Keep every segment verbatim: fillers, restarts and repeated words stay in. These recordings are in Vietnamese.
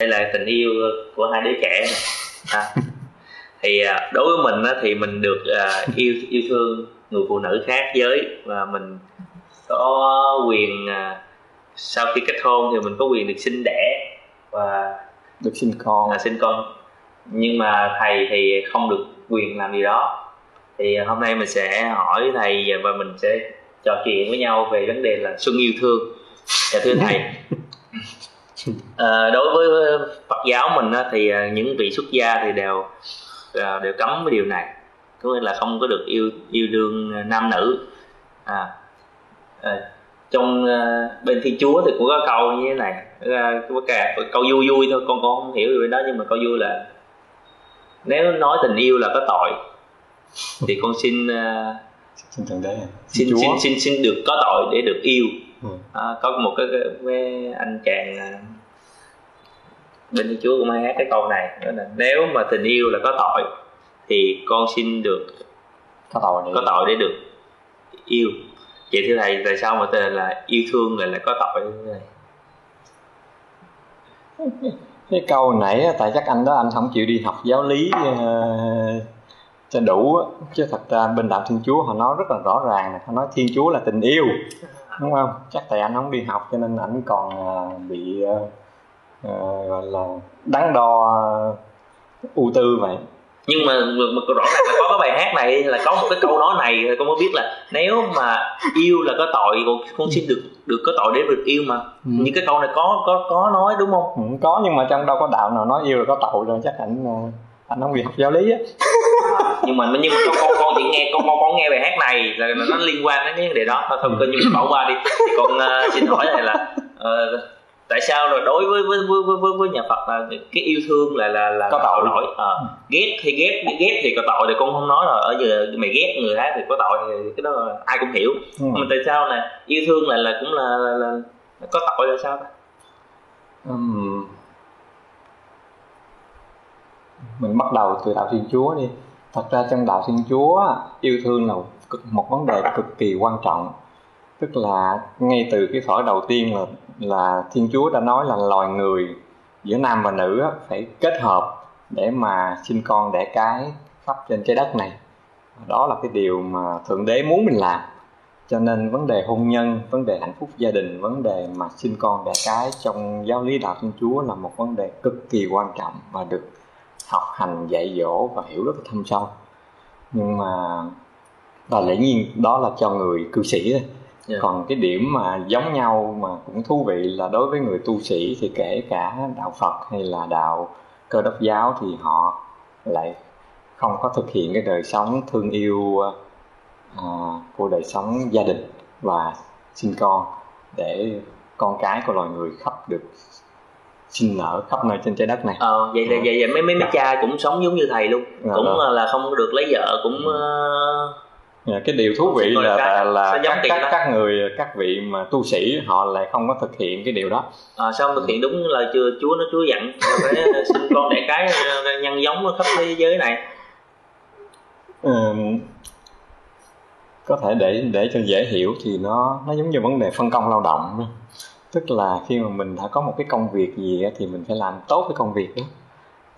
Đây là tình yêu của hai đứa trẻ à. Thì đối với mình thì mình được yêu yêu thương người phụ nữ khác giới, và mình có quyền sau khi kết hôn thì mình có quyền được sinh đẻ và được sinh con, à, sinh con. Nhưng mà thầy thì không được quyền làm điều đó. Thì hôm nay mình sẽ hỏi thầy và mình sẽ trò chuyện với nhau về vấn đề là xuân yêu thương. Dạ thưa thầy, à, đối với Phật giáo mình á, thì những vị xuất gia thì đều đều cấm cái điều này, có nghĩa là không có được yêu yêu đương nam nữ. À, à, trong bên Thiên Chúa thì cũng có câu như thế này, có cả câu vui vui thôi, con con không hiểu về đó, nhưng mà câu vui là nếu nói tình yêu là có tội thì con xin uh, xin, xin, xin xin xin được có tội để được yêu. Ừ. À, có một cái, cái anh chàng bên Thiên Chúa cũng hay hát cái câu này, đó là nếu mà tình yêu là có tội thì con xin được có tội để, có tội để được yêu. Vậy thưa thầy, tại sao mà tên là yêu thương lại là có tội như này? Cái câu nãy tại chắc anh đó anh không chịu đi học giáo lý uh, cho đủ, chứ thật ra bên đạo Thiên Chúa họ nói rất là rõ ràng, họ nói Thiên Chúa là tình yêu, đúng không? Chắc tại anh không đi học cho nên anh còn bị uh, uh, gọi là đắn đo uh, ưu tư vậy. Nhưng mà, mà rõ ràng là có cái bài hát này là có một cái câu nói này, thì con mới biết là nếu mà yêu là có tội, con xin được được có tội để được yêu mà. Ừ. Những cái câu này có có có nói đúng không? Ừ, có, nhưng mà trong đâu có đạo nào nói yêu là có tội rồi, chắc ảnh ảnh không bị học giáo lý á. À, nhưng mà nhưng mà con con chỉ nghe con con con nghe bài hát này là nó liên quan đến cái vấn đề đó thôi, thôi nhưng mà bỏ qua đi. Thì con uh, xin hỏi này là uh, tại sao rồi đối với với với với, với nhà Phật là cái yêu thương là là là có tội lỗi, à, ghét thì ghét ghét thì có tội thì con không nói, rồi ở giờ mày ghét người khác thì có tội thì cái đó là ai cũng hiểu. Ừ. Mà tại sao là yêu thương là là cũng là là, là, là có tội là sao ta? Uhm. Mình bắt đầu từ đạo Thiên Chúa đi. Thật ra trong đạo Thiên Chúa yêu thương là một vấn đề cực kỳ quan trọng. Tức là ngay từ cái thuở đầu tiên là, là Thiên Chúa đã nói là loài người giữa nam và nữ phải kết hợp để mà sinh con đẻ cái khắp trên trái đất này. Đó là cái điều mà Thượng Đế muốn mình làm. Cho nên vấn đề hôn nhân, vấn đề hạnh phúc gia đình, vấn đề mà sinh con đẻ cái trong giáo lý đạo Thiên Chúa là một vấn đề cực kỳ quan trọng và được học hành dạy dỗ và hiểu rất là thâm sâu. Nhưng mà và lẽ nhiên đó là cho người cư sĩ thôi. Yeah. Còn cái điểm mà giống nhau mà cũng thú vị là đối với người tu sĩ thì kể cả đạo Phật hay là đạo Cơ Đốc giáo thì họ lại không có thực hiện cái đời sống thương yêu à, của đời sống gia đình và sinh con để con cái của loài người khắp được sinh nở khắp nơi trên trái đất này. Ờ, vậy vậy vậy, vậy mấy, mấy mấy cha cũng sống giống như thầy luôn, à, cũng đó. Là không được lấy vợ cũng uh... cái điều thú vị là là, là các, các, các người các vị mà tu sĩ họ lại không có thực hiện cái điều đó. À, sao không thực hiện đúng lời chưa Chúa nó Chúa dặn phải sinh con đẻ cái nhân giống khắp thế giới này. Ừ, có thể để để cho dễ hiểu thì nó nó giống như vấn đề phân công lao động, tức là khi mà mình đã có một cái công việc gì thì mình phải làm tốt cái công việc đó,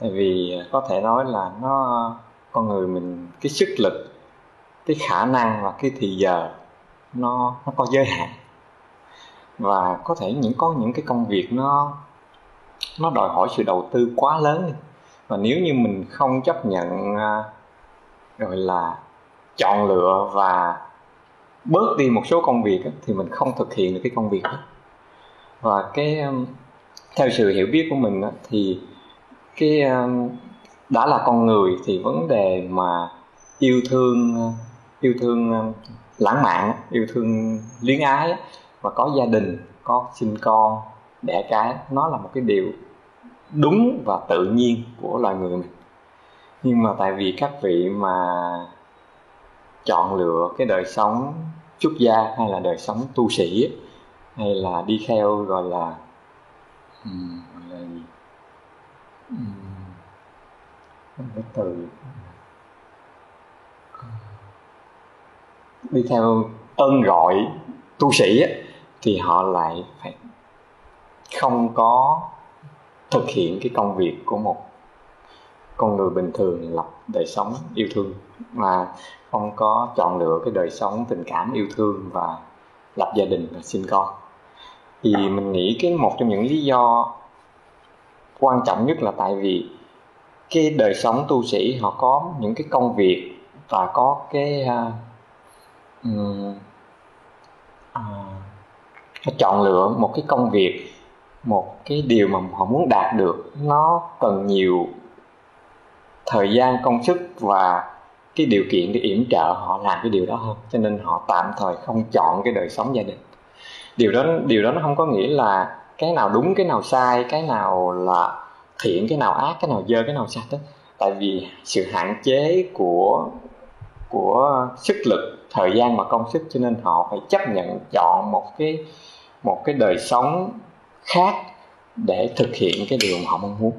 tại vì có thể nói là nó con người mình cái sức lực, cái khả năng và cái thì giờ nó, nó có giới hạn. Và có thể những có những cái công việc nó nó đòi hỏi sự đầu tư quá lớn, và nếu như mình không chấp nhận gọi là chọn lựa và bớt đi một số công việc thì mình không thực hiện được cái công việc đó. Và cái theo sự hiểu biết của mình thì cái đã là con người thì vấn đề mà yêu thương yêu thương lãng mạn, yêu thương luyến ái và có gia đình, có sinh con đẻ cái, nó là một cái điều đúng và tự nhiên của loài người mình. Nhưng mà tại vì các vị mà chọn lựa cái đời sống xuất gia hay là đời sống tu sĩ hay là đi theo gọi là um, gọi là gì um, cái từ đi theo ơn gọi tu sĩ thì họ lại phải không có thực hiện cái công việc của một con người bình thường, lập đời sống yêu thương mà không có chọn lựa cái đời sống tình cảm yêu thương và lập gia đình và sinh con. Thì mình nghĩ cái một trong những lý do quan trọng nhất là tại vì cái đời sống tu sĩ họ có những cái công việc và có cái uh, uh, chọn lựa một cái công việc, một cái điều mà họ muốn đạt được, nó cần nhiều thời gian, công sức và cái điều kiện để yểm trợ họ làm cái điều đó hơn, cho nên họ tạm thời không chọn cái đời sống gia đình. Điều đó, điều đó nó không có nghĩa là cái nào đúng, cái nào sai, cái nào là thiện, cái nào ác, cái nào dơ, cái nào sạch đó. Tại vì sự hạn chế của, của sức lực, thời gian và công sức, cho nên họ phải chấp nhận chọn một cái, một cái đời sống khác để thực hiện cái điều mà họ mong muốn.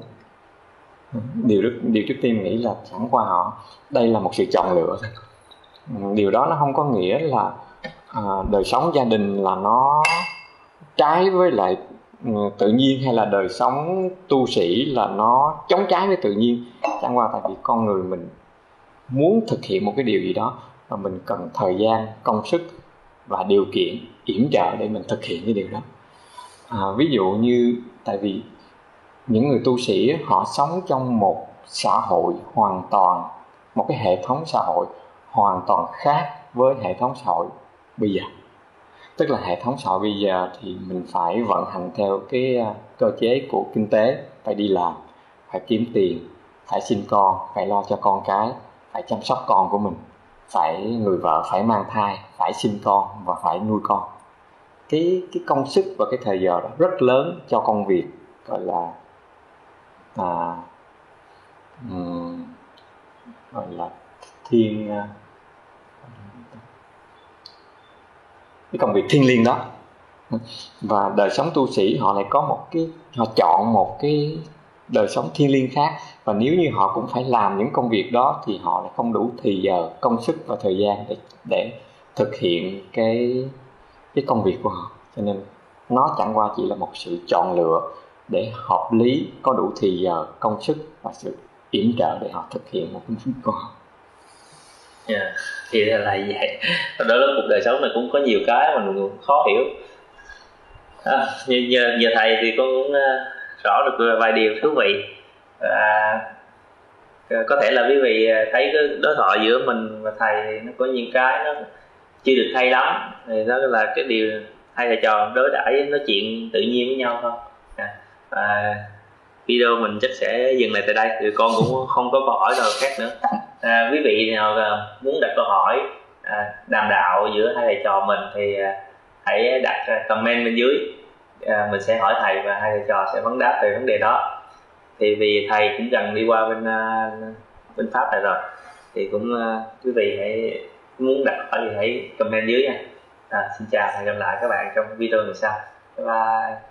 Điều, điều trước tiên nghĩ là chẳng qua họ, đây là một sự chọn lựa. Điều đó nó không có nghĩa là à, đời sống gia đình là nó trái với lại tự nhiên, hay là đời sống tu sĩ là nó chống trái với tự nhiên. Chẳng qua tại vì con người mình muốn thực hiện một cái điều gì đó mà mình cần thời gian, công sức và điều kiện yểm trợ để mình thực hiện cái điều đó. À, ví dụ như tại vì những người tu sĩ họ sống trong một xã hội hoàn toàn, một cái hệ thống xã hội hoàn toàn khác với hệ thống xã hội bây giờ. Tức là hệ thống xã hội bây giờ thì mình phải vận hành theo cái cơ chế của kinh tế, phải đi làm, phải kiếm tiền, phải sinh con, phải lo cho con cái, phải chăm sóc con của mình, phải người vợ phải mang thai, phải sinh con và phải nuôi con. Cái, cái công sức và cái thời giờ đó rất lớn cho công việc gọi là à, um, gọi là thiên uh, cái công việc thiêng liêng đó. Và đời sống tu sĩ họ lại có một cái, họ chọn một cái đời sống thiêng liêng khác, và nếu như họ cũng phải làm những công việc đó thì họ lại không đủ thì giờ, công sức và thời gian để, để thực hiện cái, cái công việc của họ. Cho nên nó chẳng qua chỉ là một sự chọn lựa để hợp lý, có đủ thì giờ, công sức và sự yểm trợ để họ thực hiện một công việc của họ. Yeah, thì là như vậy. Đối với cuộc đời sống này cũng có nhiều cái mà mình khó hiểu. À, như, như, như thầy thì con cũng uh, rõ được vài điều thú vị. À, có thể là quý vị thấy cái đối thoại giữa mình và thầy thì nó có những cái nó chưa được hay lắm. Thì đó là cái điều hai thầy trò đối đãi nói chuyện tự nhiên với nhau thôi. À, video mình chắc sẽ dừng lại tại đây, thì con cũng không có câu hỏi nào khác nữa. À, quý vị nào muốn đặt câu hỏi à, đàm đạo giữa hai thầy trò mình thì à, hãy đặt comment bên dưới, à, mình sẽ hỏi thầy và hai thầy trò sẽ vấn đáp về vấn đề đó. Thì vì thầy cũng gần đi qua bên à, bên Pháp này rồi, thì cũng à, quý vị hãy muốn đặt hỏi thì hãy comment dưới nha. À, xin chào và hẹn gặp lại các bạn trong video lần sau. Bye bye.